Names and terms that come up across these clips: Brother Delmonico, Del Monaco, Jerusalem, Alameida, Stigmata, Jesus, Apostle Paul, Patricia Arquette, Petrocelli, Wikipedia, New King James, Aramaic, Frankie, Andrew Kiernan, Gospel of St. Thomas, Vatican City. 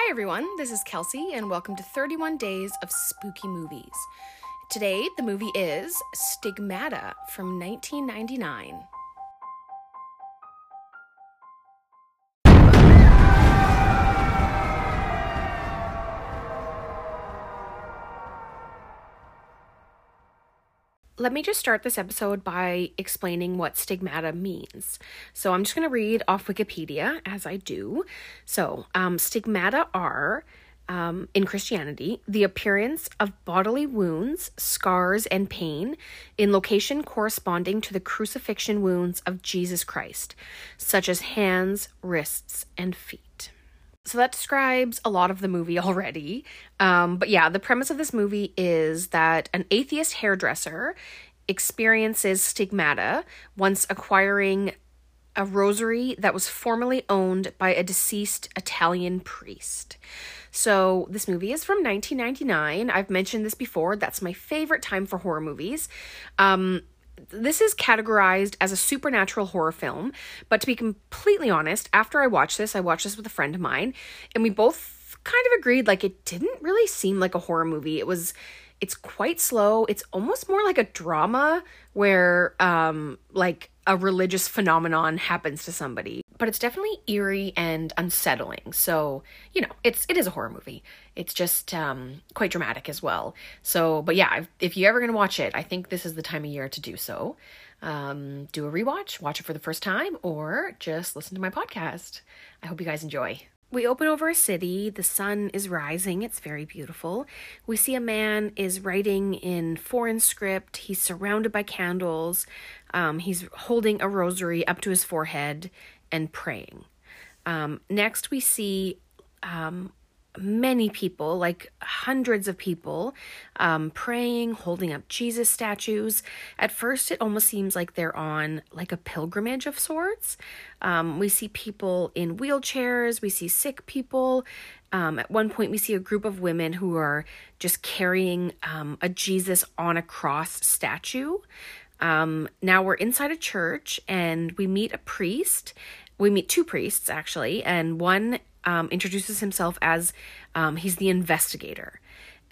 Hi everyone, this is Kelsey and welcome to 31 Days of Spooky Movies. Today, the movie is Stigmata from 1999. Let me just start this episode by explaining what stigmata means. So I'm just going to read off Wikipedia as I do. So stigmata are, in Christianity, the appearance of bodily wounds, scars, and pain in location corresponding to the crucifixion wounds of Jesus Christ, such as hands, wrists, and feet. So that describes a lot of the movie already. But yeah, the premise of this movie is that an atheist hairdresser experiences stigmata once acquiring a rosary that was formerly owned by a deceased Italian priest. So this movie is from 1999. I've mentioned this before. That's my favorite time for horror movies. This is categorized as a supernatural horror film, but to be completely honest, after I watched this with a friend of mine, and we both kind of agreed, like, it didn't really seem like a horror movie. It's quite slow. It's almost more like a drama where, like, a religious phenomenon happens to somebody. But it's definitely eerie and unsettling. So, you know, it is a horror movie. It's just quite dramatic as well. So, but yeah, if you're ever going to watch it, I think this is the time of year to do so. Do a rewatch, watch it for the first time, or just listen to my podcast. I hope you guys enjoy. We open over a city, the sun is rising, it's very beautiful. We see a man is writing in foreign script, he's surrounded by candles, he's holding a rosary up to his forehead and praying. Next we see many people, like hundreds of people, praying, holding up Jesus statues. At first, it almost seems like they're on like a pilgrimage of sorts. We see people in wheelchairs. We see sick people. At one point, we see a group of women who are just carrying a Jesus on a cross statue. Now we're inside a church and we meet a priest. We meet two priests, actually, and one introduces himself as he's the investigator.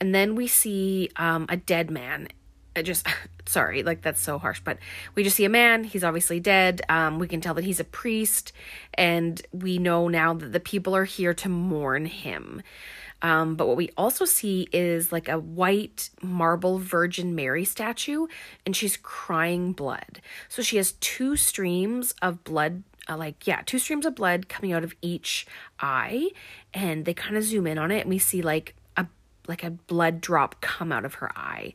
And then we see a dead man. That's so harsh, but we just see a man. He's obviously dead. We can tell that he's a priest, and we know now that the people are here to mourn him. But what we also see is like a white marble Virgin Mary statue, and she's crying blood. So she has two streams of blood, two streams of blood coming out of each eye, and they kind of zoom in on it, and we see like a blood drop come out of her eye.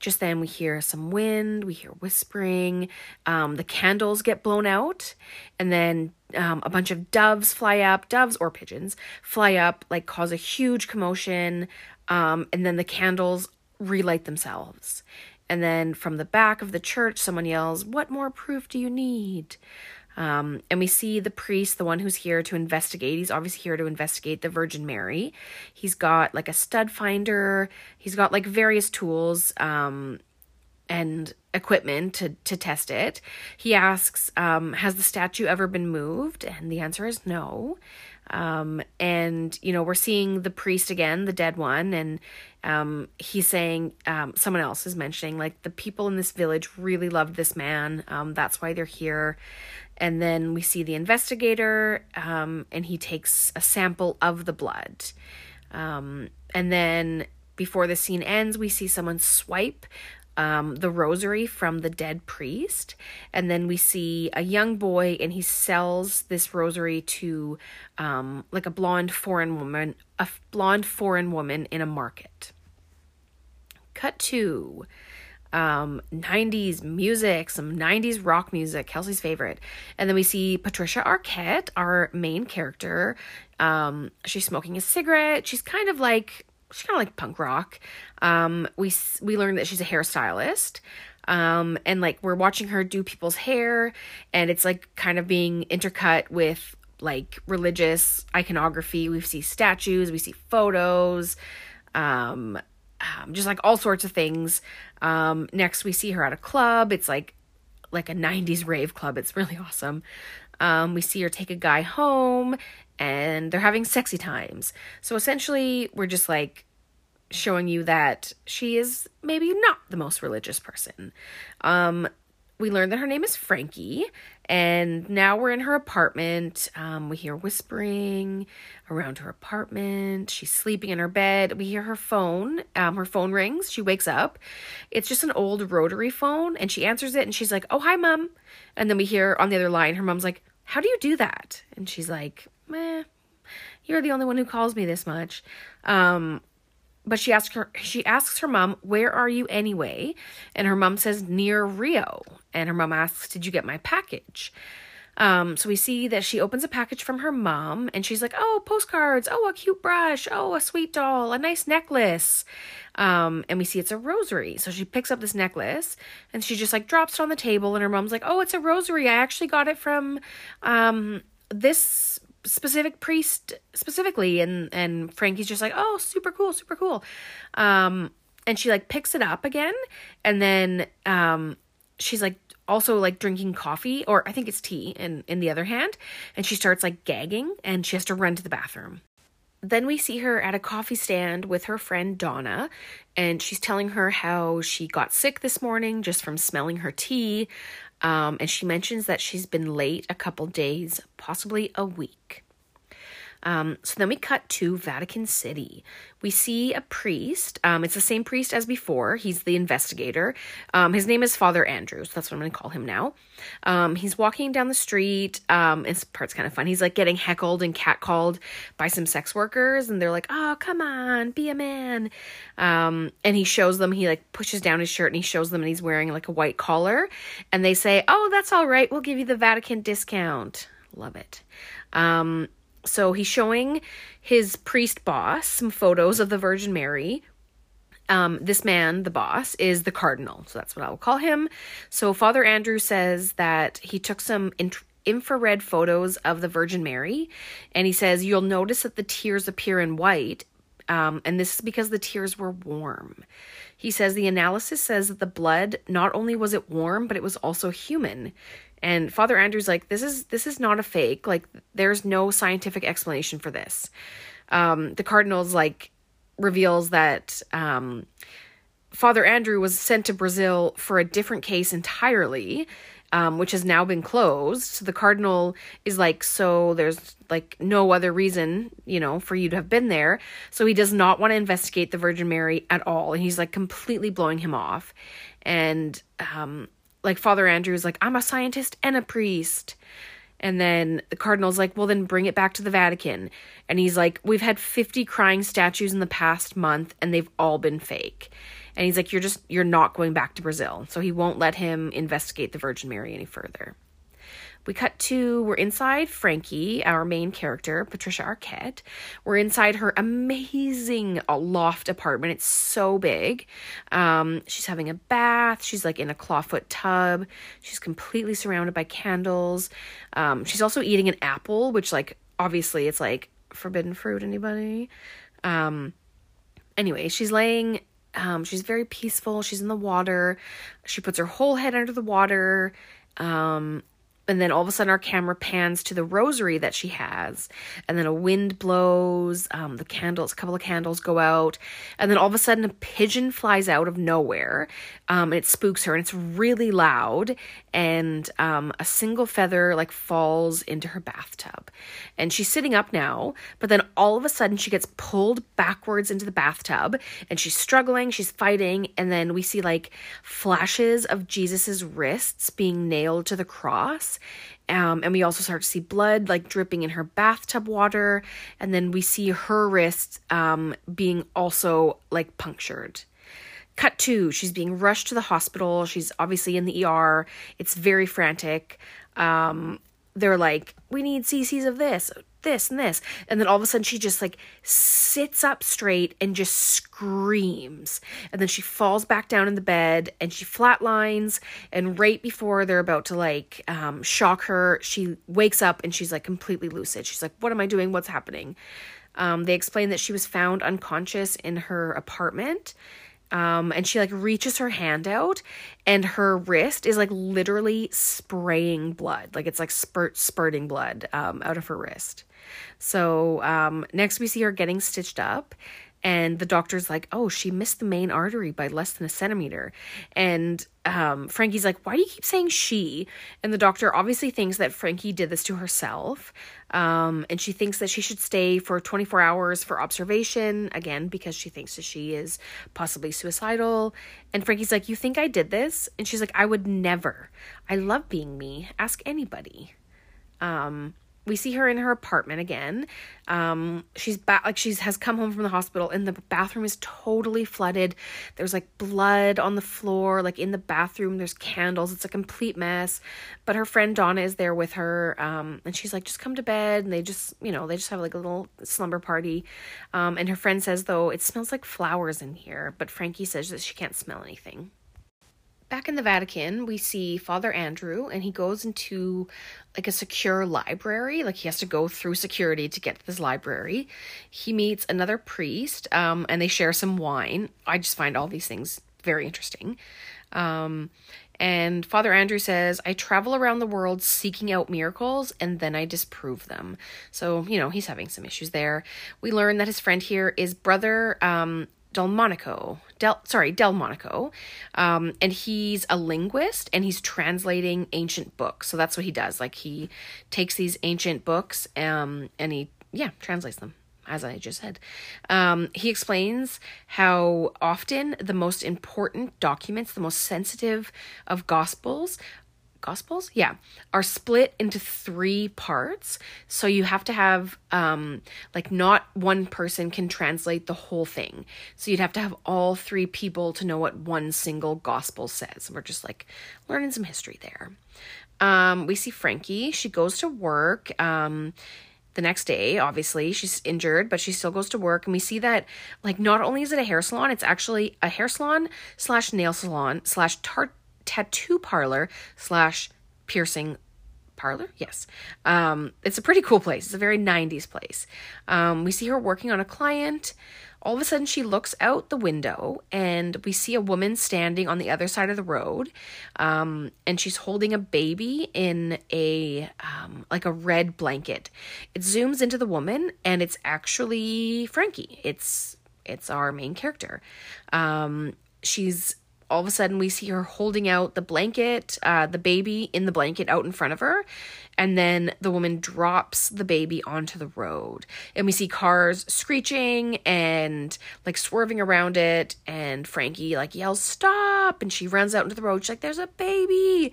Just then we hear some wind, we hear whispering, the candles get blown out, and then a bunch of doves or pigeons fly up, like cause a huge commotion, and then the candles relight themselves. And then from the back of the church, someone yells, "What more proof do you need?" And we see the priest, the one who's here to investigate. He's obviously here to investigate the Virgin Mary. He's got like a stud finder. He's got like various tools and equipment to test it. He asks, has the statue ever been moved? And the answer is no. And, you know, we're seeing the priest again, the dead one, and he's saying, someone else is mentioning, like, the people in this village really loved this man, that's why they're here. And then we see the investigator, and he takes a sample of the blood. And then before the scene ends, we see someone swipe the rosary from the dead priest, and then we see a young boy, and he sells this rosary to like a blonde foreign woman in a market. Cut to 90s music, some 90s rock music, Kelsey's favorite. And then we see Patricia Arquette, our main character. She's smoking a cigarette. She's kind of like punk rock. We learn that she's a hairstylist, and like we're watching her do people's hair, and it's like kind of being intercut with like religious iconography. We see statues, we see photos, just like all sorts of things. Next we see her at a club. It's like a 90s rave club. It's really awesome. We see her take a guy home, and they're having sexy times. So essentially, we're just like showing you that she is maybe not the most religious person. We learned that her name is Frankie, and now we're in her apartment. We hear whispering around her apartment. She's sleeping in her bed. We hear her phone. Her phone rings. She wakes up. It's just an old rotary phone, and she answers it, and she's like, "Oh, hi, Mom." And then we hear on the other line, her mom's like, "How do you do that?" And she's like, "Meh, you're the only one who calls me this much." But she asks her mom, "Where are you anyway?" And her mom says, "Near Rio." And her mom asks, "Did you get my package?" So we see that she opens a package from her mom, and she's like, "Oh, postcards. Oh, a cute brush. Oh, a sweet doll. A nice necklace." And we see it's a rosary. So she picks up this necklace, and she just like drops it on the table, and her mom's like, "Oh, it's a rosary. I actually got it from this specific priest specifically," and Frankie's just like, "Oh, super cool. And she like picks it up again, and then she's like also like drinking coffee, or I think it's tea in the other hand, and she starts like gagging, and she has to run to the bathroom. Then we see her at a coffee stand with her friend Donna, and she's telling her how she got sick this morning just from smelling her tea. And she mentions that she's been late a couple days, possibly a week. So then we cut to Vatican City. We see a priest. It's the same priest as before. He's the investigator. His name is Father Andrew, so that's what I'm going to call him now. He's walking down the street. This part's kind of fun. He's like getting heckled and catcalled by some sex workers, and they're like, "Oh, come on, be a man." And he shows them, he like pushes down his shirt, and he shows them, and he's wearing like a white collar. And they say, "Oh, that's all right. We'll give you the Vatican discount." Love it. So he's showing his priest boss some photos of the Virgin Mary. This man, the boss, is the cardinal. So that's what I will call him. So Father Andrew says that he took some infrared photos of the Virgin Mary. And he says, "You'll notice that the tears appear in white. And this is because the tears were warm." He says the analysis says that the blood, not only was it warm, but it was also human. And Father Andrew's like, this is not a fake. Like, there's no scientific explanation for this. The cardinal's like reveals that Father Andrew was sent to Brazil for a different case entirely, which has now been closed. So the cardinal is like, so there's like no other reason, for you to have been there. So he does not want to investigate the Virgin Mary at all. And he's like completely blowing him off. And like Father Andrew is like, "I'm a scientist and a priest." And then the cardinal's like, "Well, then bring it back to the Vatican." And he's like, "We've had 50 crying statues in the past month, and they've all been fake." And he's like, you're not going back to Brazil. So he won't let him investigate the Virgin Mary any further. We cut to, we're inside Frankie, our main character, Patricia Arquette. We're inside her amazing loft apartment. It's so big. She's having a bath. She's like in a clawfoot tub. She's completely surrounded by candles. She's also eating an apple, which like, obviously it's like forbidden fruit, anybody. Anyway, she's laying, she's very peaceful. She's in the water. She puts her whole head under the water. And then all of a sudden our camera pans to the rosary that she has. And then a wind blows. The candles, a couple of candles go out. And then all of a sudden a pigeon flies out of nowhere. And it spooks her, and it's really loud. And a single feather like falls into her bathtub. And she's sitting up now. But then all of a sudden she gets pulled backwards into the bathtub. And she's struggling. She's fighting. And then we see like flashes of Jesus's wrists being nailed to the cross. And we also start to see blood like dripping in her bathtub water. And then we see her wrist being also like punctured. Cut to, she's being rushed to the hospital. She's obviously in the ER. It's very frantic. They're like, "We need cc's of this and this." And then all of a sudden she just like sits up straight and just screams. And then she falls back down in the bed and she flatlines. And right before they're about to like shock her, she wakes up and she's like completely lucid. She's like, "What am I doing? What's happening?" They explain that she was found unconscious in her apartment. And she like reaches her hand out and her wrist is like literally spraying blood. Like it's like spurting blood out of her wrist. So next we see her getting stitched up and the doctor's like, oh, she missed the main artery by less than a centimeter. And Frankie's like, why do you keep saying she? And the doctor obviously thinks that Frankie did this to herself. And she thinks that she should stay for 24 hours for observation, again, because she thinks that she is possibly suicidal. And Frankie's like, you think I did this? And she's like, I would never. I love being me. Ask anybody. We see her in her apartment again. She's back, like she has come home from the hospital and the bathroom is totally flooded. There's like blood on the floor, like in the bathroom, there's candles. It's a complete mess, but her friend Donna is there with her. And she's like, just come to bed. And they just, you know, they just have like a little slumber party. And her friend says though, it smells like flowers in here, but Frankie says that she can't smell anything. Back in the Vatican, we see Father Andrew, and he goes into like a secure library. Like he has to go through security to get to this library. He meets another priest, and they share some wine. I just find all these things very interesting. And Father Andrew says, I travel around the world seeking out miracles, and then I disprove them. So, you know, he's having some issues there. We learn that his friend here is Brother Del Monaco, and he's a linguist and he's translating ancient books. So that's what he does. Like he takes these ancient books, and he, translates them, as I just said. He explains how often the most important documents, the most sensitive of gospels, are split into three parts. So you have to have, like not one person can translate the whole thing. So you'd have to have all three people to know what one single gospel says. We're just like learning some history there. We see Frankie, she goes to work, the next day, obviously, she's injured, but she still goes to work. And we see that, like, not only is it a hair salon, it's actually a hair salon / nail salon / tattoo parlor / piercing parlor. Yes. It's a pretty cool place. It's a very 90s place. We see her working on a client. All of a sudden she looks out the window and we see a woman standing on the other side of the road. And she's holding a baby in a, like a red blanket. It zooms into the woman and it's actually Frankie. It's our main character. All of a sudden, we see her holding out the blanket, the baby in the blanket out in front of her. And then the woman drops the baby onto the road. And we see cars screeching and like swerving around it. And Frankie like yells, stop. And she runs out into the road. She's like, there's a baby.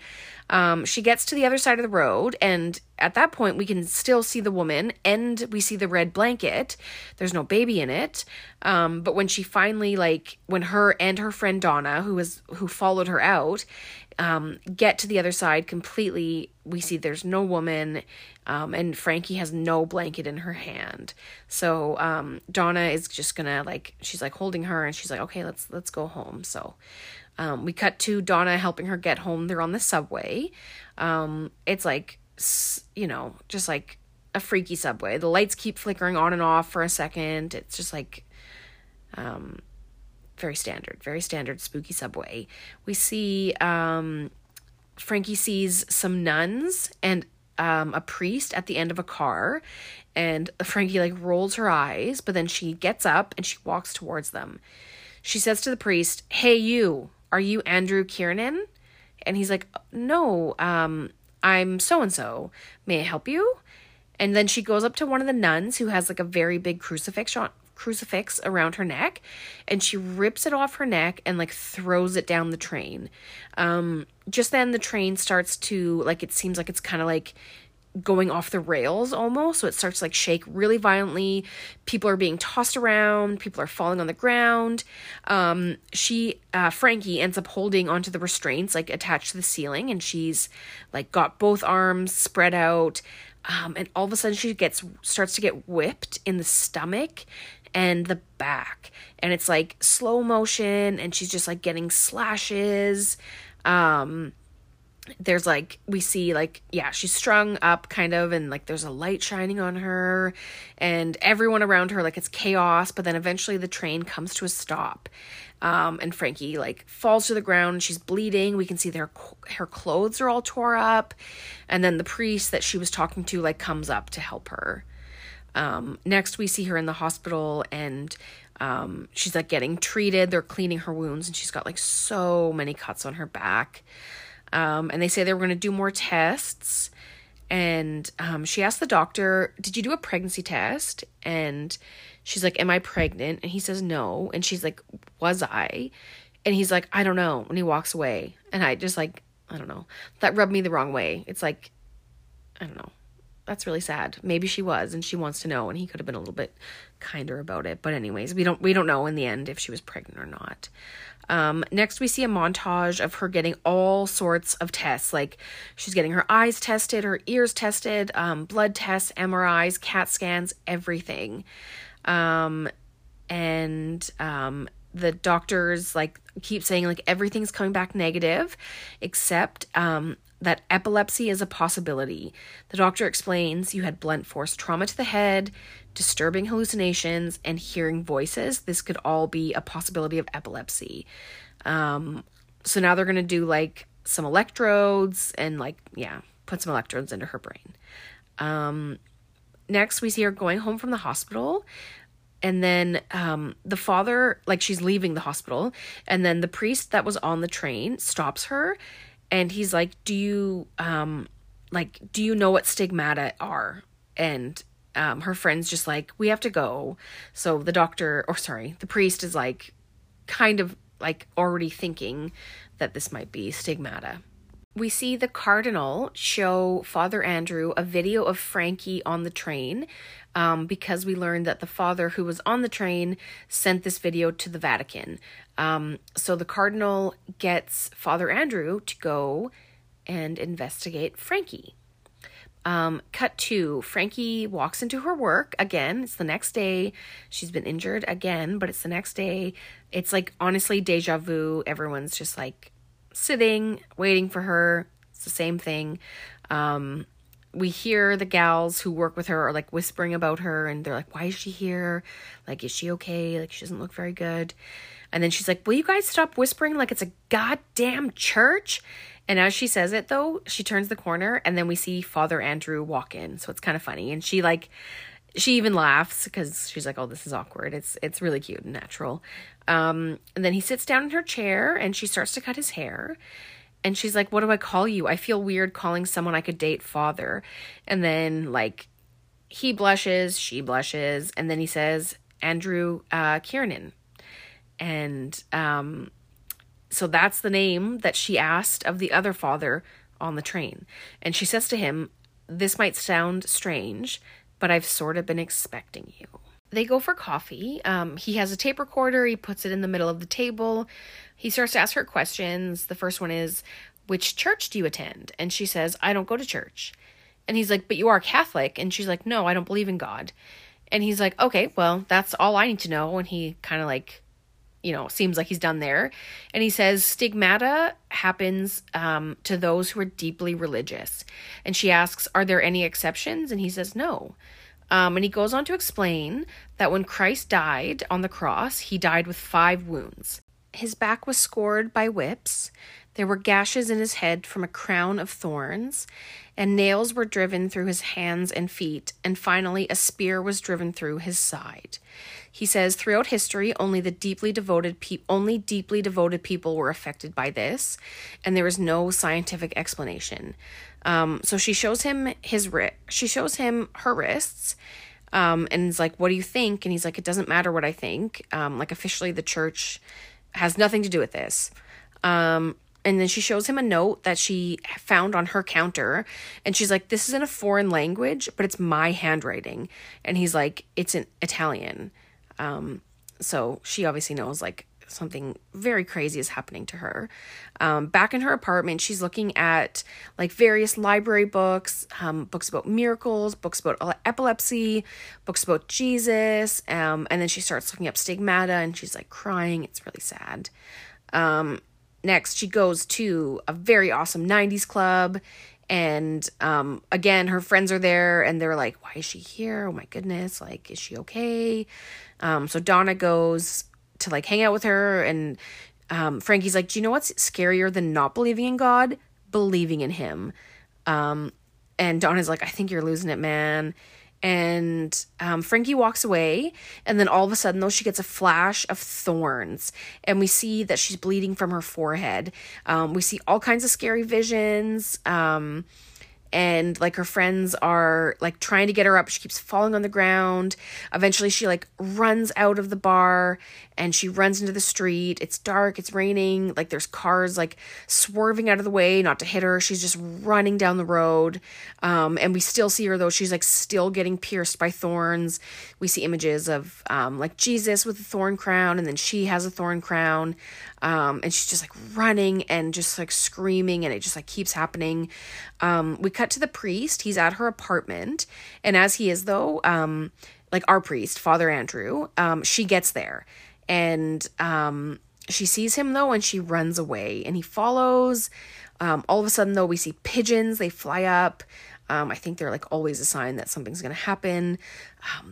She gets to the other side of the road. And at that point, we can still see the woman and we see the red blanket. There's no baby in it. But when she finally, like, when her and her friend Donna, who followed her out, get to the other side completely, we see there's no woman, and Frankie has no blanket in her hand. So, Donna is just gonna, like, she's, like, holding her, and she's like, okay, let's go home. So, we cut to Donna helping her get home. They're on the subway. It's, like, you know, just like a freaky subway. The lights keep flickering on and off for a second. It's just like, very standard spooky subway. We see, Frankie sees some nuns and, a priest at the end of a car, and Frankie like rolls her eyes, but then she gets up and she walks towards them. She says to the priest, hey, you, are you Andrew Kiernan? And he's like, no, I'm so-and-so. May I help you? And then she goes up to one of the nuns who has like a very big crucifix around her neck, and she rips it off her neck and like throws it down the train. Just then the train starts to, like, it seems like it's kind of like going off the rails almost. So it starts to like shake really violently. People are being tossed around. People are falling on the ground. Frankie ends up holding onto the restraints, like attached to the ceiling. And she's like got both arms spread out. And all of a sudden she starts to get whipped in the stomach and the back. And it's like slow motion. And she's just like getting slashes. there's like, we see like, yeah, she's strung up kind of, and like there's a light shining on her and everyone around her, like it's chaos. But then eventually the train comes to a stop. And Frankie like falls to the ground. She's bleeding. We can see her clothes are all tore up. And then the priest that she was talking to like comes up to help her. Next we see her in the hospital, and she's like getting treated. They're cleaning her wounds, and she's got like so many cuts on her back. And they say they were going to do more tests. And she asked the doctor, did you do a pregnancy test? And she's like, am I pregnant? And he says, no. And she's like, was I? And he's like, I don't know. And he walks away. And I just like, I don't know. That rubbed me the wrong way. It's like, I don't know. That's really sad. Maybe she was, and she wants to know, and he could have been a little bit kinder about it. But anyways, we don't know in the end if she was pregnant or not. Next we see a montage of her getting all sorts of tests. Like she's getting her eyes tested, her ears tested, blood tests, MRIs, CAT scans, everything. The doctors like keep saying like everything's coming back negative, except that epilepsy is a possibility. The doctor explains you had blunt force trauma to the head, disturbing hallucinations, and hearing voices. This could all be a possibility of epilepsy. So now they're going to do like some electrodes and like, yeah, put some electrodes into her brain. Next we see her going home from the hospital. And then the father, like she's leaving the hospital. And then the priest that was on the train stops her. And he's like, do you know what stigmata are? And her friend's just like, we have to go. So the priest is like, kind of like already thinking that this might be stigmata. We see the cardinal show Father Andrew a video of Frankie on the train, because we learned that the father who was on the train sent this video to the Vatican. So the cardinal gets Father Andrew to go and investigate Frankie. Cut to Frankie walks into her work again. It's the next day. She's been injured again, but it's the next day. It's like, honestly, deja vu. Everyone's just like sitting, waiting for her. It's the same thing. We hear the gals who work with her are like whispering about her, and they're like, why is she here? Like, is she okay? Like, she doesn't look very good. And then she's like, will you guys stop whispering like it's a goddamn church? And as she says it, though, she turns the corner, and then we see Father Andrew walk in. So it's kind of funny. And she even laughs because she's like, oh, this is awkward. It's really cute and natural. And then he sits down in her chair, and she starts to cut his hair. And she's like, what do I call you? I feel weird calling someone I could date father. And then like he blushes, she blushes. And then he says, Andrew Kiernan. And so that's the name that she asked of the other father on the train. And she says to him, this might sound strange, but I've sort of been expecting you. They go for coffee. He has a tape recorder. He puts it in the middle of the table. He starts to ask her questions. The first one is, which church do you attend? And she says, I don't go to church. And he's like, but you are Catholic. And she's like, no, I don't believe in God. And he's like, okay, well, that's all I need to know. And he kind of like, you know, seems like he's done there. And he says, stigmata happens to those who are deeply religious. And she asks, are there any exceptions? And he says, no. And he goes on to explain that when Christ died on the cross, he died with 5 wounds. His back was scored by whips. There were gashes in his head from a crown of thorns, and nails were driven through his hands and feet, and finally a spear was driven through his side. He says throughout history, only deeply devoted people were affected by this, and there is no scientific explanation. So she shows him her wrists, and is like, what do you think? And he's like, it doesn't matter what I think. Like officially the church has nothing to do with this. And then she shows him a note that she found on her counter. And she's like, this is in a foreign language, but it's my handwriting. And he's like, it's in Italian. So she obviously knows like something very crazy is happening to her. Back in her apartment, she's looking at like various library books, books about miracles, books about epilepsy, books about Jesus. And then she starts looking up stigmata, and she's like crying. It's really sad. Next, she goes to a very awesome 90s club. And again, her friends are there and they're like, why is she here? Oh my goodness. Like, is she okay? So Donna goes to like hang out with her. And Frankie's like, do you know what's scarier than not believing in God? Believing in him. And Donna's like, I think you're losing it, man. And Frankie walks away, and then all of a sudden, though, she gets a flash of thorns, and we see that she's bleeding from her forehead. We see all kinds of scary visions, and like her friends are like trying to get her up. She keeps falling on the ground. Eventually, she like runs out of the bar, and she runs into the street. It's dark. It's raining. Like there's cars like swerving out of the way, not to hit her. She's just running down the road. And we still see her though. She's like still getting pierced by thorns. We see images of like Jesus with a thorn crown, and then she has a thorn crown. And she's just like running and just like screaming, and it just like keeps happening. We cut to the priest. He's at her apartment, and as he is though, like our priest, Father Andrew, she gets there. And she sees him, though, and she runs away. And he follows. All of a sudden, though, we see pigeons. They fly up. I think they're, like, always a sign that something's going to happen.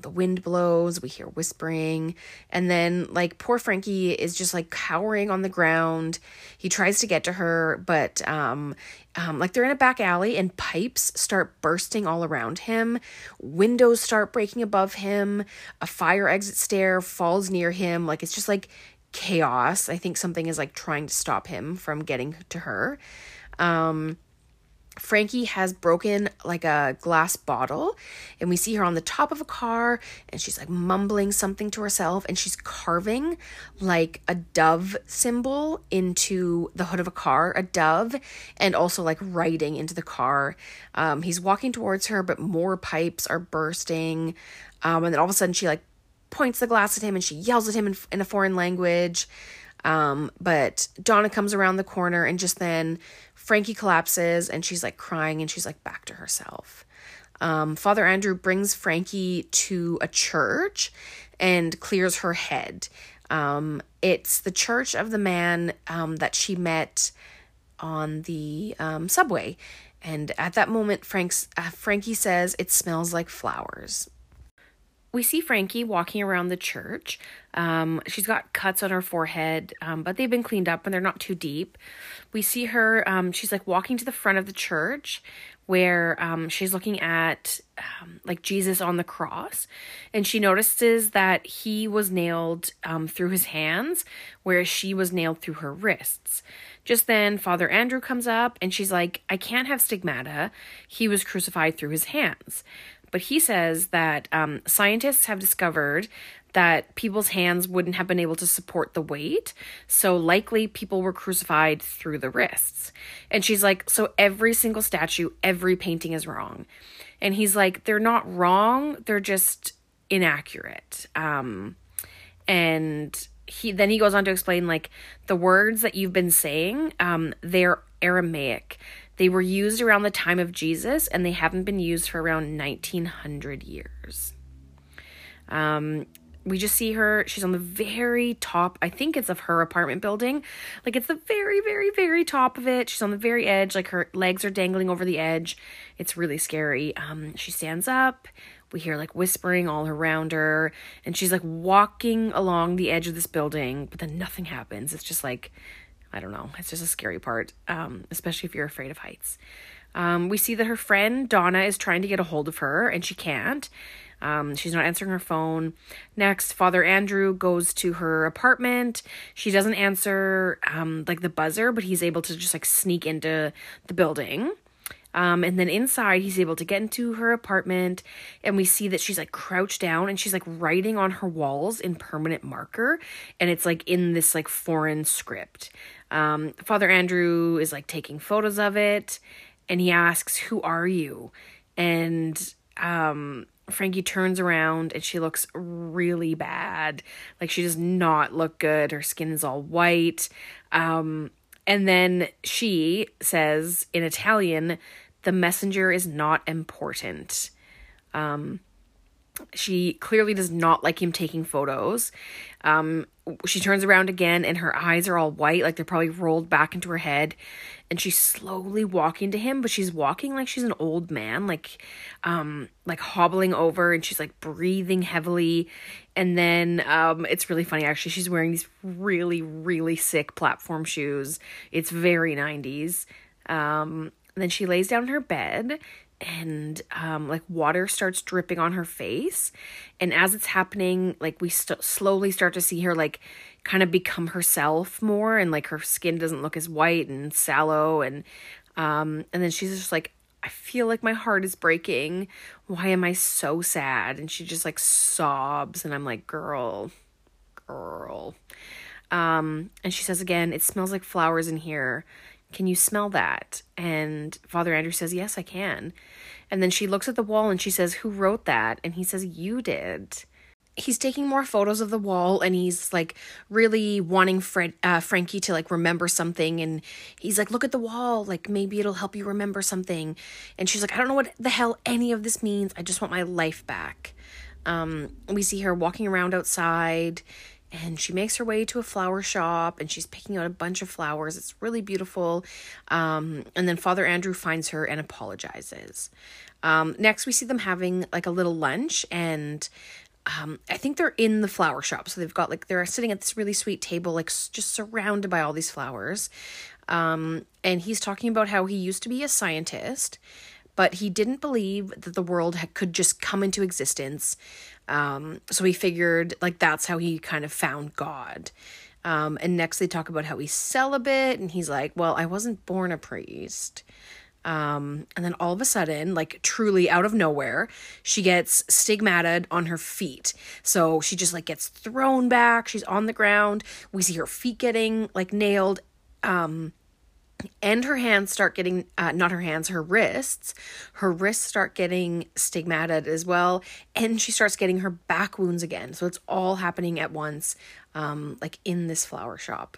The wind blows. We hear whispering. And then, like, poor Frankie is just, like, cowering on the ground. He tries to get to her, but, like, they're in a back alley, and pipes start bursting all around him. Windows start breaking above him. A fire exit stair falls near him. Like, it's just, like, chaos. I think something is, like, trying to stop him from getting to her. Frankie has broken like a glass bottle, and we see her on the top of a car, and she's like mumbling something to herself, and she's carving like a dove symbol into the hood of a car, a dove, and also like writing into the car. He's walking towards her, but more pipes are bursting. And then all of a sudden she like points the glass at him, and she yells at him in a foreign language. But Donna comes around the corner, and just then Frankie collapses, and she's like crying, and she's like back to herself. Father Andrew brings Frankie to a church and clears her head. It's the church of the man, that she met on the, subway. And at that moment, Frankie says, it smells like flowers. We see Frankie walking around the church. She's got cuts on her forehead, but they've been cleaned up and they're not too deep. We see her, she's like walking to the front of the church where she's looking at like Jesus on the cross. And she notices that he was nailed through his hands, whereas she was nailed through her wrists. Just then, Father Andrew comes up and she's like, I can't have stigmata. He was crucified through his hands. But he says that scientists have discovered that people's hands wouldn't have been able to support the weight. So likely people were crucified through the wrists. And she's like, so every single statue, every painting is wrong. And he's like, they're not wrong. They're just inaccurate. And he goes on to explain, like, the words that you've been saying, they're Aramaic. They were used around the time of Jesus, and they haven't been used for around 1900 years. We just see her. She's on the very top. I think it's of her apartment building. Like, it's the very, very, very top of it. She's on the very edge. Like, her legs are dangling over the edge. It's really scary. She stands up. We hear, like, whispering all around her. And she's, like, walking along the edge of this building. But then nothing happens. It's just, like, I don't know. It's just a scary part, especially if you're afraid of heights. We see that her friend Donna is trying to get a hold of her, and she can't. She's not answering her phone. Next, Father Andrew goes to her apartment. She doesn't answer like the buzzer, but he's able to just like sneak into the building. And then inside, he's able to get into her apartment, and we see that she's like crouched down, and she's like writing on her walls in permanent marker, and it's like in this like foreign script. Father Andrew is like taking photos of it, and he asks, who are you? And Frankie turns around, and she looks really bad. Like, she does not look good. Her skin is all white. And then she says in Italian, the messenger is not important. She clearly does not like him taking photos. She turns around again and her eyes are all white, like they're probably rolled back into her head. And she's slowly walking to him, but she's walking like she's an old man, like hobbling over, and she's like breathing heavily. And then it's really funny, actually. She's wearing these really, really sick platform shoes. It's very 90s. Then she lays down in her bed, and like water starts dripping on her face, and as it's happening, like we slowly start to see her like kind of become herself more, and like her skin doesn't look as white and sallow, and then she's just like, I feel like my heart is breaking, why am I so sad? And she just like sobs, and I'm like, girl. And she says again, it smells like flowers in here. Can you smell that? And Father Andrew says, yes, I can. And then she looks at the wall and she says, who wrote that? And he says, you did. He's taking more photos of the wall, and he's like really wanting Frankie to like remember something. And he's like, look at the wall, like maybe it'll help you remember something. And she's like, I don't know what the hell any of this means. I just want my life back. We see her walking around outside, and she makes her way to a flower shop, and she's picking out a bunch of flowers. It's really beautiful. And then Father Andrew finds her and apologizes. Next, we see them having like a little lunch, and I think they're in the flower shop. So they've got like, they're sitting at this really sweet table, like just surrounded by all these flowers. And he's talking about how he used to be a scientist, but he didn't believe that the world could just come into existence. So he figured like that's how he kind of found God. And next they talk about how he's celibate, and he's like, well, I wasn't born a priest. And then all of a sudden, like truly out of nowhere, she gets stigmatized on her feet. So she just like gets thrown back. She's on the ground. We see her feet getting like nailed, and her hands start getting, not her hands, her wrists start getting stigmatized as well. And she starts getting her back wounds again. So it's all happening at once, like in this flower shop.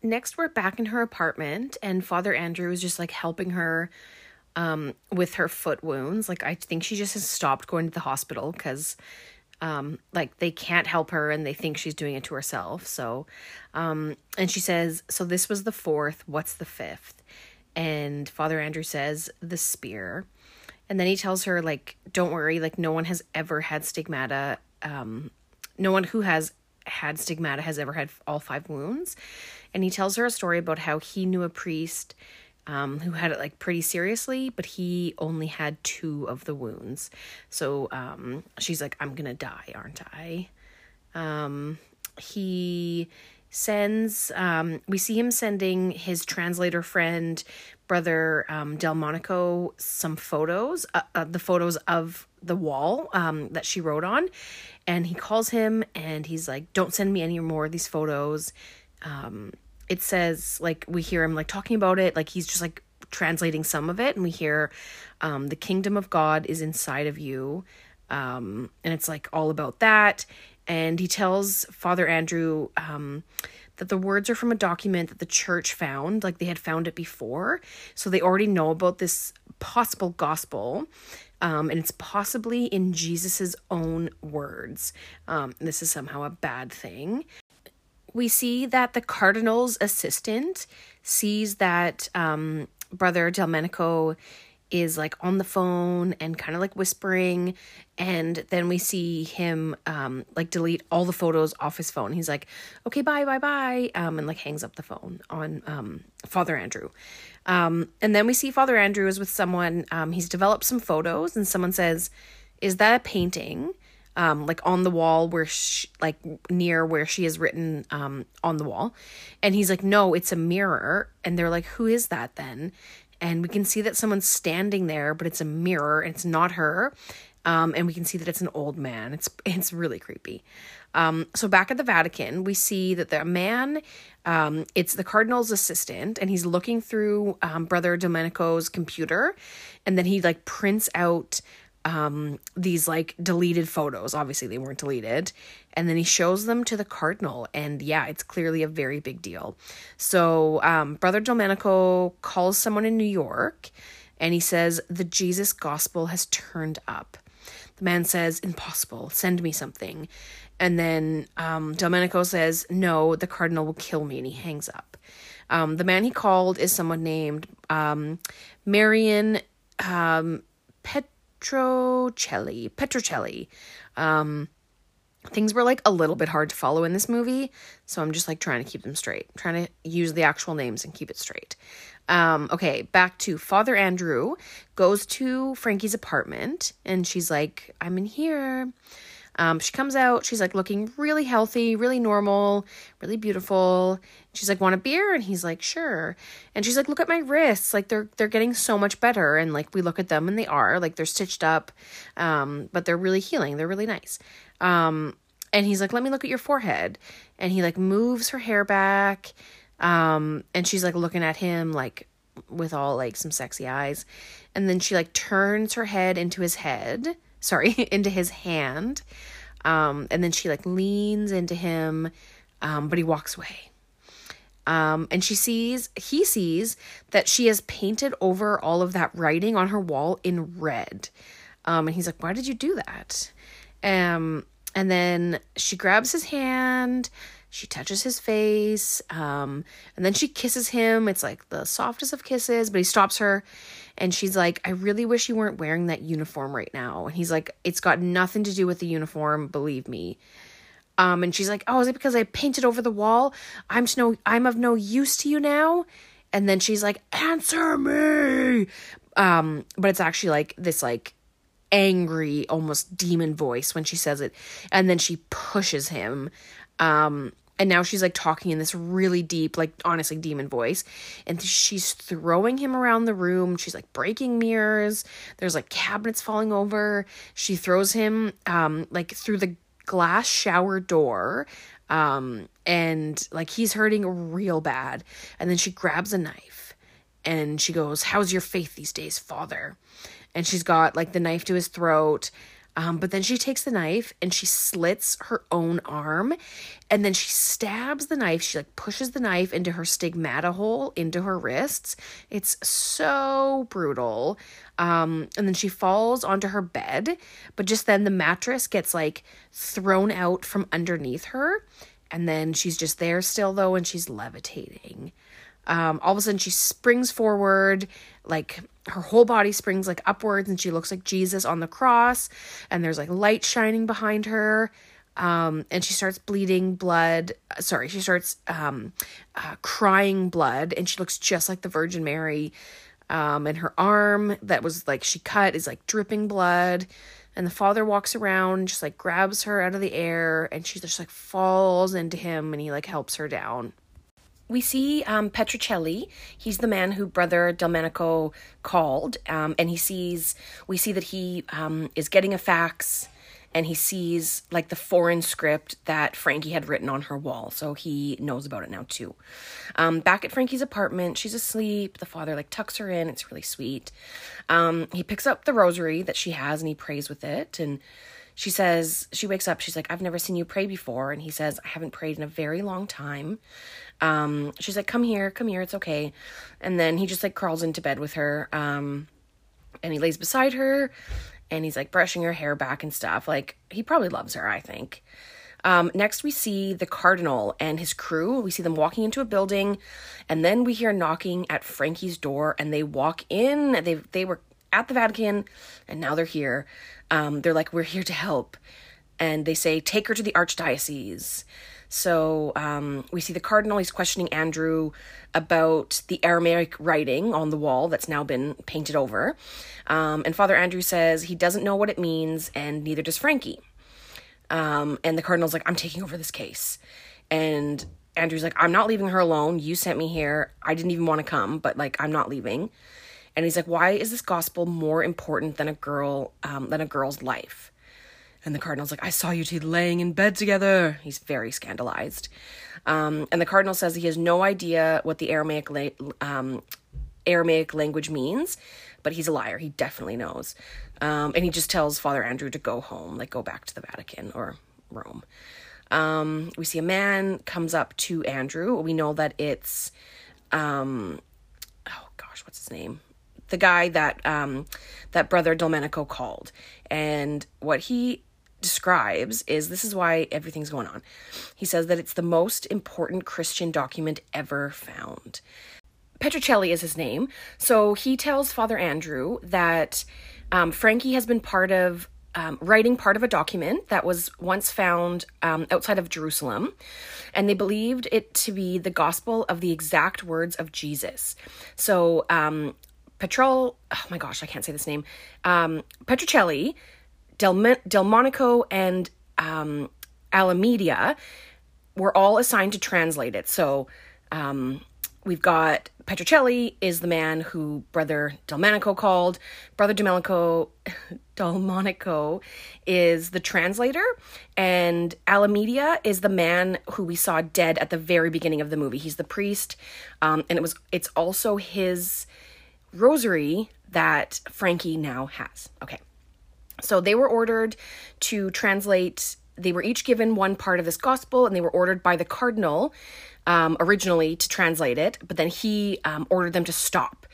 Next, we're back in her apartment, and Father Andrew is just like helping her, with her foot wounds. Like, I think she just has stopped going to the hospital because, like they can't help her and they think she's doing it to herself. So, and she says, so this was the 4th, what's the 5th? And Father Andrew says, the spear. And then he tells her, like, don't worry, like no one has ever had stigmata. No one who has had stigmata has ever had all 5 wounds. And he tells her a story about how he knew a priest, who had it like pretty seriously, but he only had 2 of the wounds. So, she's like, I'm gonna die, aren't I? He sends, we see him sending his translator friend, Brother, Del Monaco, some photos, the photos of the wall, that she wrote on. And he calls him and he's like, don't send me any more of these photos. It says, like, we hear him, like, talking about it. Like, he's just, like, translating some of it. And we hear, the kingdom of God is inside of you. And it's, like, all about that. And he tells Father Andrew that the words are from a document that the church found. Like, they had found it before. So they already know about this possible gospel. And it's possibly in Jesus's own words. This is somehow a bad thing. We see that the cardinal's assistant sees that Brother Delmonico is like on the phone and kind of like whispering, and then we see him like delete all the photos off his phone. He's like, okay, bye, and like hangs up the phone on Father Andrew. And then we see Father Andrew is with someone. He's developed some photos, and someone says, is that a painting? Like on the wall where she, like near where she is written, on the wall. And he's like, no, it's a mirror. And they're like, who is that then? And we can see that someone's standing there, but it's a mirror and it's not her. And we can see that it's an old man. It's really creepy. So back at the Vatican, we see that the man, it's the cardinal's assistant, and he's looking through, Brother Domenico's computer. And then he like prints out, these like deleted photos. Obviously they weren't deleted, and then he shows them to the cardinal, and yeah, it's clearly a very big deal. So Brother Delmonico calls someone in New York, and he says the Jesus gospel has turned up. The man says, impossible, send me something. And then Delmonico says, no, the cardinal will kill me, and he hangs up. The man he called is someone named Marian Petrocelli. Things were like a little bit hard to follow in this movie, so I'm just like trying to keep them straight. I'm trying to use the actual names and keep it straight. Okay, back to Father Andrew goes to Frankie's apartment, and she's like, I'm in here. She comes out, she's like looking really healthy, really normal, really beautiful. She's like, want a beer? And he's like, sure. And she's like, look at my wrists. Like they're getting so much better. And like, we look at them and they are like, they're stitched up. But they're really healing. They're really nice. And he's like, let me look at your forehead. And he like moves her hair back. And she's like looking at him like with all like some sexy eyes. And then she like turns her head into his head. Sorry, into his hand. And then she like leans into him, but he walks away. And he sees that she has painted over all of that writing on her wall in red. And he's like, why did you do that? And then she grabs his hand, she touches his face, and then she kisses him. It's like the softest of kisses, but he stops her. And she's like, I really wish you weren't wearing that uniform right now. And he's like, it's got nothing to do with the uniform, believe me. And she's like, oh, is it because I painted over the wall? I'm of no use to you now? And then she's like, answer me! But it's actually like this like angry, almost demon voice when she says it. And then she pushes him. And now she's like talking in this really deep, like honestly demon voice. And she's throwing him around the room. She's like breaking mirrors. There's like cabinets falling over. She throws him like through the glass shower door. And like he's hurting real bad. And then she grabs a knife and she goes, how's your faith these days, Father? And she's got like the knife to his throat. But then she takes the knife and she slits her own arm, and then she stabs the knife. She like pushes the knife into her stigmata hole, into her wrists. It's so brutal. And then she falls onto her bed, but just then the mattress gets like thrown out from underneath her. And then she's just there still though, and she's levitating. All of a sudden she springs forward, like her whole body springs like upwards, and she looks like Jesus on the cross, and there's like light shining behind her. And she starts bleeding blood. Sorry. She starts, crying blood, and she looks just like the Virgin Mary. And her arm that was like, she cut is like dripping blood, and the Father walks around, just like grabs her out of the air, and she just like falls into him, and he like helps her down. We see Petrocelli. He's the man who Brother Delmonico called, and we see that he is getting a fax, and he sees like the foreign script that Frankie had written on her wall, so he knows about it now too. Back at Frankie's apartment, she's asleep. The Father like tucks her in. It's really sweet. He picks up the rosary that she has, and he prays with it, and she says, she wakes up, she's like, I've never seen you pray before. And he says, I haven't prayed in a very long time. She's like, come here, it's okay. And then he just like crawls into bed with her. And he lays beside her, and he's like brushing her hair back and stuff. Like, he probably loves her, I think. Next we see the cardinal and his crew. We see them walking into a building, and then we hear knocking at Frankie's door, and they walk in. They were at the Vatican, and now they're here. They're like, we're here to help. And they say, take her to the archdiocese. So we see the cardinal. He's questioning Andrew about the Aramaic writing on the wall that's now been painted over. And Father Andrew says he doesn't know what it means, and neither does Frankie. And the cardinal's like, I'm taking over this case. And Andrew's like, I'm not leaving her alone. You sent me here. I didn't even want to come, but like, I'm not leaving. And he's like, why is this gospel more important than a girl's life? And the cardinal's like, I saw you two laying in bed together. He's very scandalized. And the cardinal says he has no idea what the Aramaic language means, but he's a liar. He definitely knows. And he just tells Father Andrew to go home, like go back to the Vatican or Rome. We see a man comes up to Andrew. We know that it's, what's his name? The guy that Brother Delmonico called. And what he describes is, this is why everything's going on. He says that it's the most important Christian document ever found. Petrocelli is his name. So he tells Father Andrew that Frankie has been part of writing part of a document that was once found outside of Jerusalem, and they believed it to be the gospel of the exact words of Jesus. So Petrocelli, Del Monaco, and Alameida were all assigned to translate it. So we've got Petrocelli is the man who Brother Delmonico called. Brother Delmonico is the translator, and Alameida is the man who we saw dead at the very beginning of the movie. He's the priest, and it's also his rosary that Frankie now has. Okay, so they were ordered to translate. They were each given one part of this gospel, and they were ordered by the cardinal originally to translate it, but then he ordered them to stop.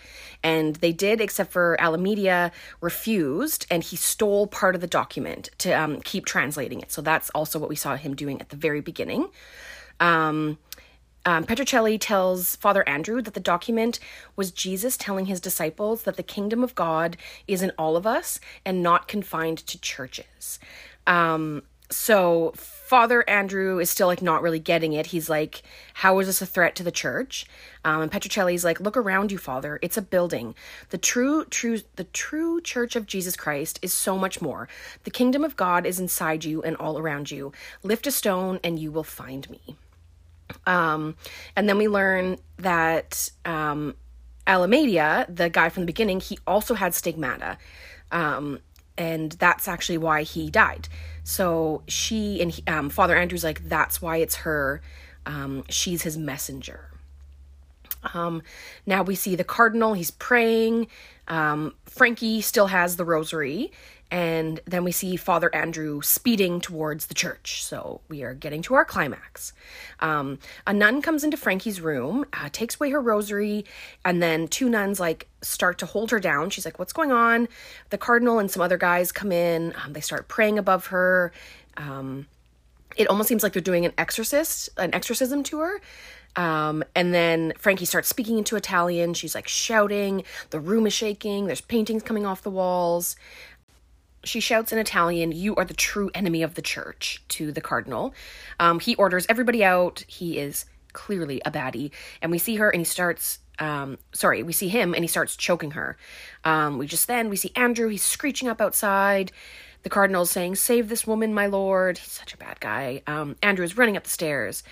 And they did, except for Alameida refused, and he stole part of the document to keep translating it. So that's also what we saw him doing at the very beginning. Petrocelli tells Father Andrew that the document was Jesus telling his disciples that the kingdom of God is in all of us and not confined to churches. So Father Andrew is still, like, not really getting it. He's like, how is this a threat to the church? And Petrocelli's like, look around you, Father. It's a building. The true church of Jesus Christ is so much more. The kingdom of God is inside you and all around you. Lift a stone and you will find me. And then we learn that Alameida, the guy from the beginning, he also had stigmata. And that's actually why he died. So she and Father Andrew's like, that's why it's her. She's his messenger. Now we see the cardinal, he's praying. Frankie still has the rosary. And then we see Father Andrew speeding towards the church. So we are getting to our climax. A nun comes into Frankie's room, takes away her rosary, and then two nuns, like, start to hold her down. She's like, what's going on? The cardinal and some other guys come in. They start praying above her. It almost seems like they're doing an exorcism to her. And then Frankie starts speaking into Italian. She's, like, shouting. The room is shaking. There's paintings coming off the walls. She shouts in Italian, you are the true enemy of the church, to the cardinal. He orders everybody out. He is clearly a baddie. And we see her and he starts, we see him and he starts choking her. We see Andrew, he's screeching up outside. The cardinal's saying, save this woman, my lord. He's such a bad guy. Andrew is running up the stairs.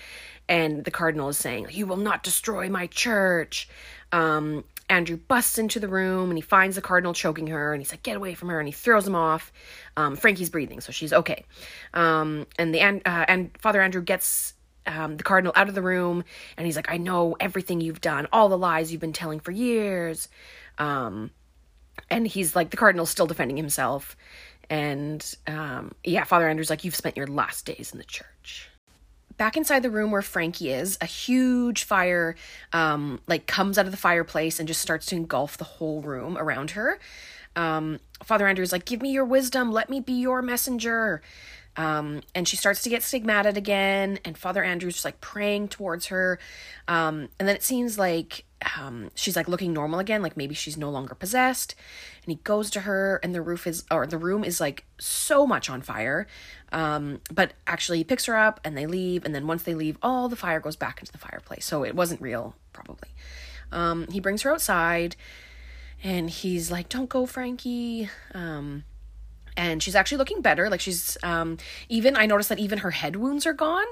And the cardinal is saying, you will not destroy my church. Andrew busts into the room and he finds the cardinal choking her, and he's like, get away from her, and he throws him off. Frankie's breathing, so she's okay. And Father Andrew gets the cardinal out of the room, and he's like, I know everything you've done, all the lies you've been telling for years. And he's like, the cardinal's still defending himself. And Father Andrew's like, you've spent your last days in the church. Back inside the room where Frankie is, a huge fire, comes out of the fireplace and just starts to engulf the whole room around her. Father Andrew's like, give me your wisdom. Let me be your messenger. And she starts to get stigmatized again. And Father Andrew's just, like, praying towards her. And then it seems like she's, like, looking normal again. Like, maybe she's no longer possessed. And he goes to her, and the room is, like, so much on fire. But actually he picks her up and they leave. And then once they leave, all the fire goes back into the fireplace. So it wasn't real, probably. He brings her outside and he's like, don't go, Frankie. And she's actually looking better. Like, she's, I noticed that even her head wounds are gone.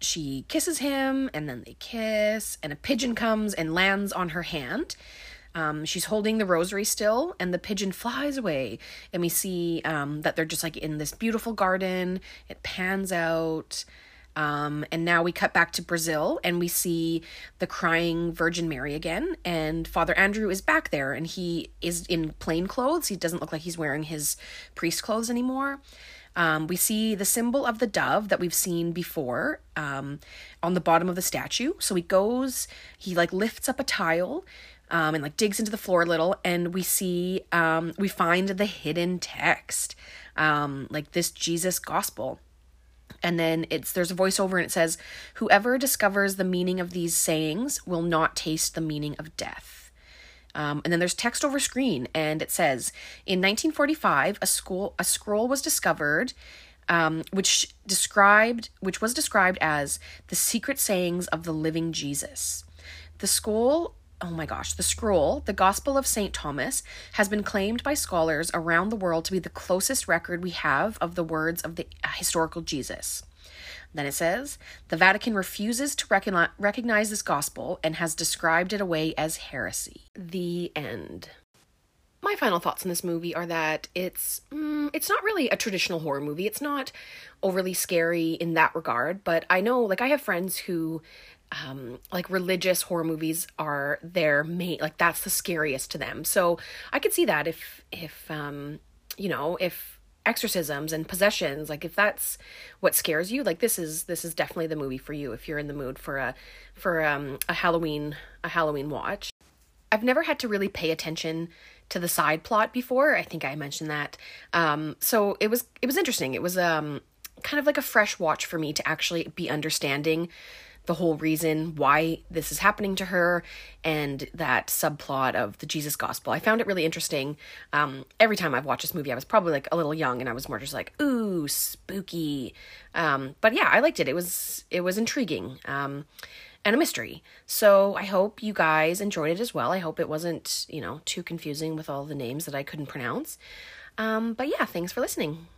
She kisses him, and then they kiss, and a pigeon comes and lands on her hand. She's holding the rosary still, and the pigeon flies away. And we see, that they're just, like, in this beautiful garden. It pans out. And now we cut back to Brazil, and we see the crying Virgin Mary again, and Father Andrew is back there, and he is in plain clothes. He doesn't look like he's wearing his priest clothes anymore. We see the symbol of the dove that we've seen before on the bottom of the statue. So he lifts up a tile, and like digs into the floor a little, and we see, we find the hidden text, like this Jesus gospel. And then there's a voiceover and it says, "Whoever discovers the meaning of these sayings will not taste the meaning of death." And then there's text over screen, and it says, "In 1945, a scroll was discovered, which was described as the secret sayings of the living Jesus. The scroll, the Gospel of St. Thomas, has been claimed by scholars around the world to be the closest record we have of the words of the historical Jesus." Then it says, "The Vatican refuses to recognize this gospel and has described it away as heresy." The end. My final thoughts on this movie are that it's not really a traditional horror movie. It's not overly scary in that regard, but I know, like, I have friends who... like religious horror movies are their main, like that's the scariest to them. So I could see that if exorcisms and possessions, like if that's what scares you, like this is definitely the movie for you if you're in the mood for a Halloween watch. I've never had to really pay attention to the side plot before. I think I mentioned that. So it was interesting. It was kind of like a fresh watch for me to actually be understanding the whole reason why this is happening to her and that subplot of the Jesus gospel. I found it really interesting. Every time I've watched this movie, I was probably like a little young and I was more just like, ooh, spooky. But yeah, I liked it. It was intriguing, and a mystery. So I hope you guys enjoyed it as well. I hope it wasn't, too confusing with all the names that I couldn't pronounce. But yeah, thanks for listening.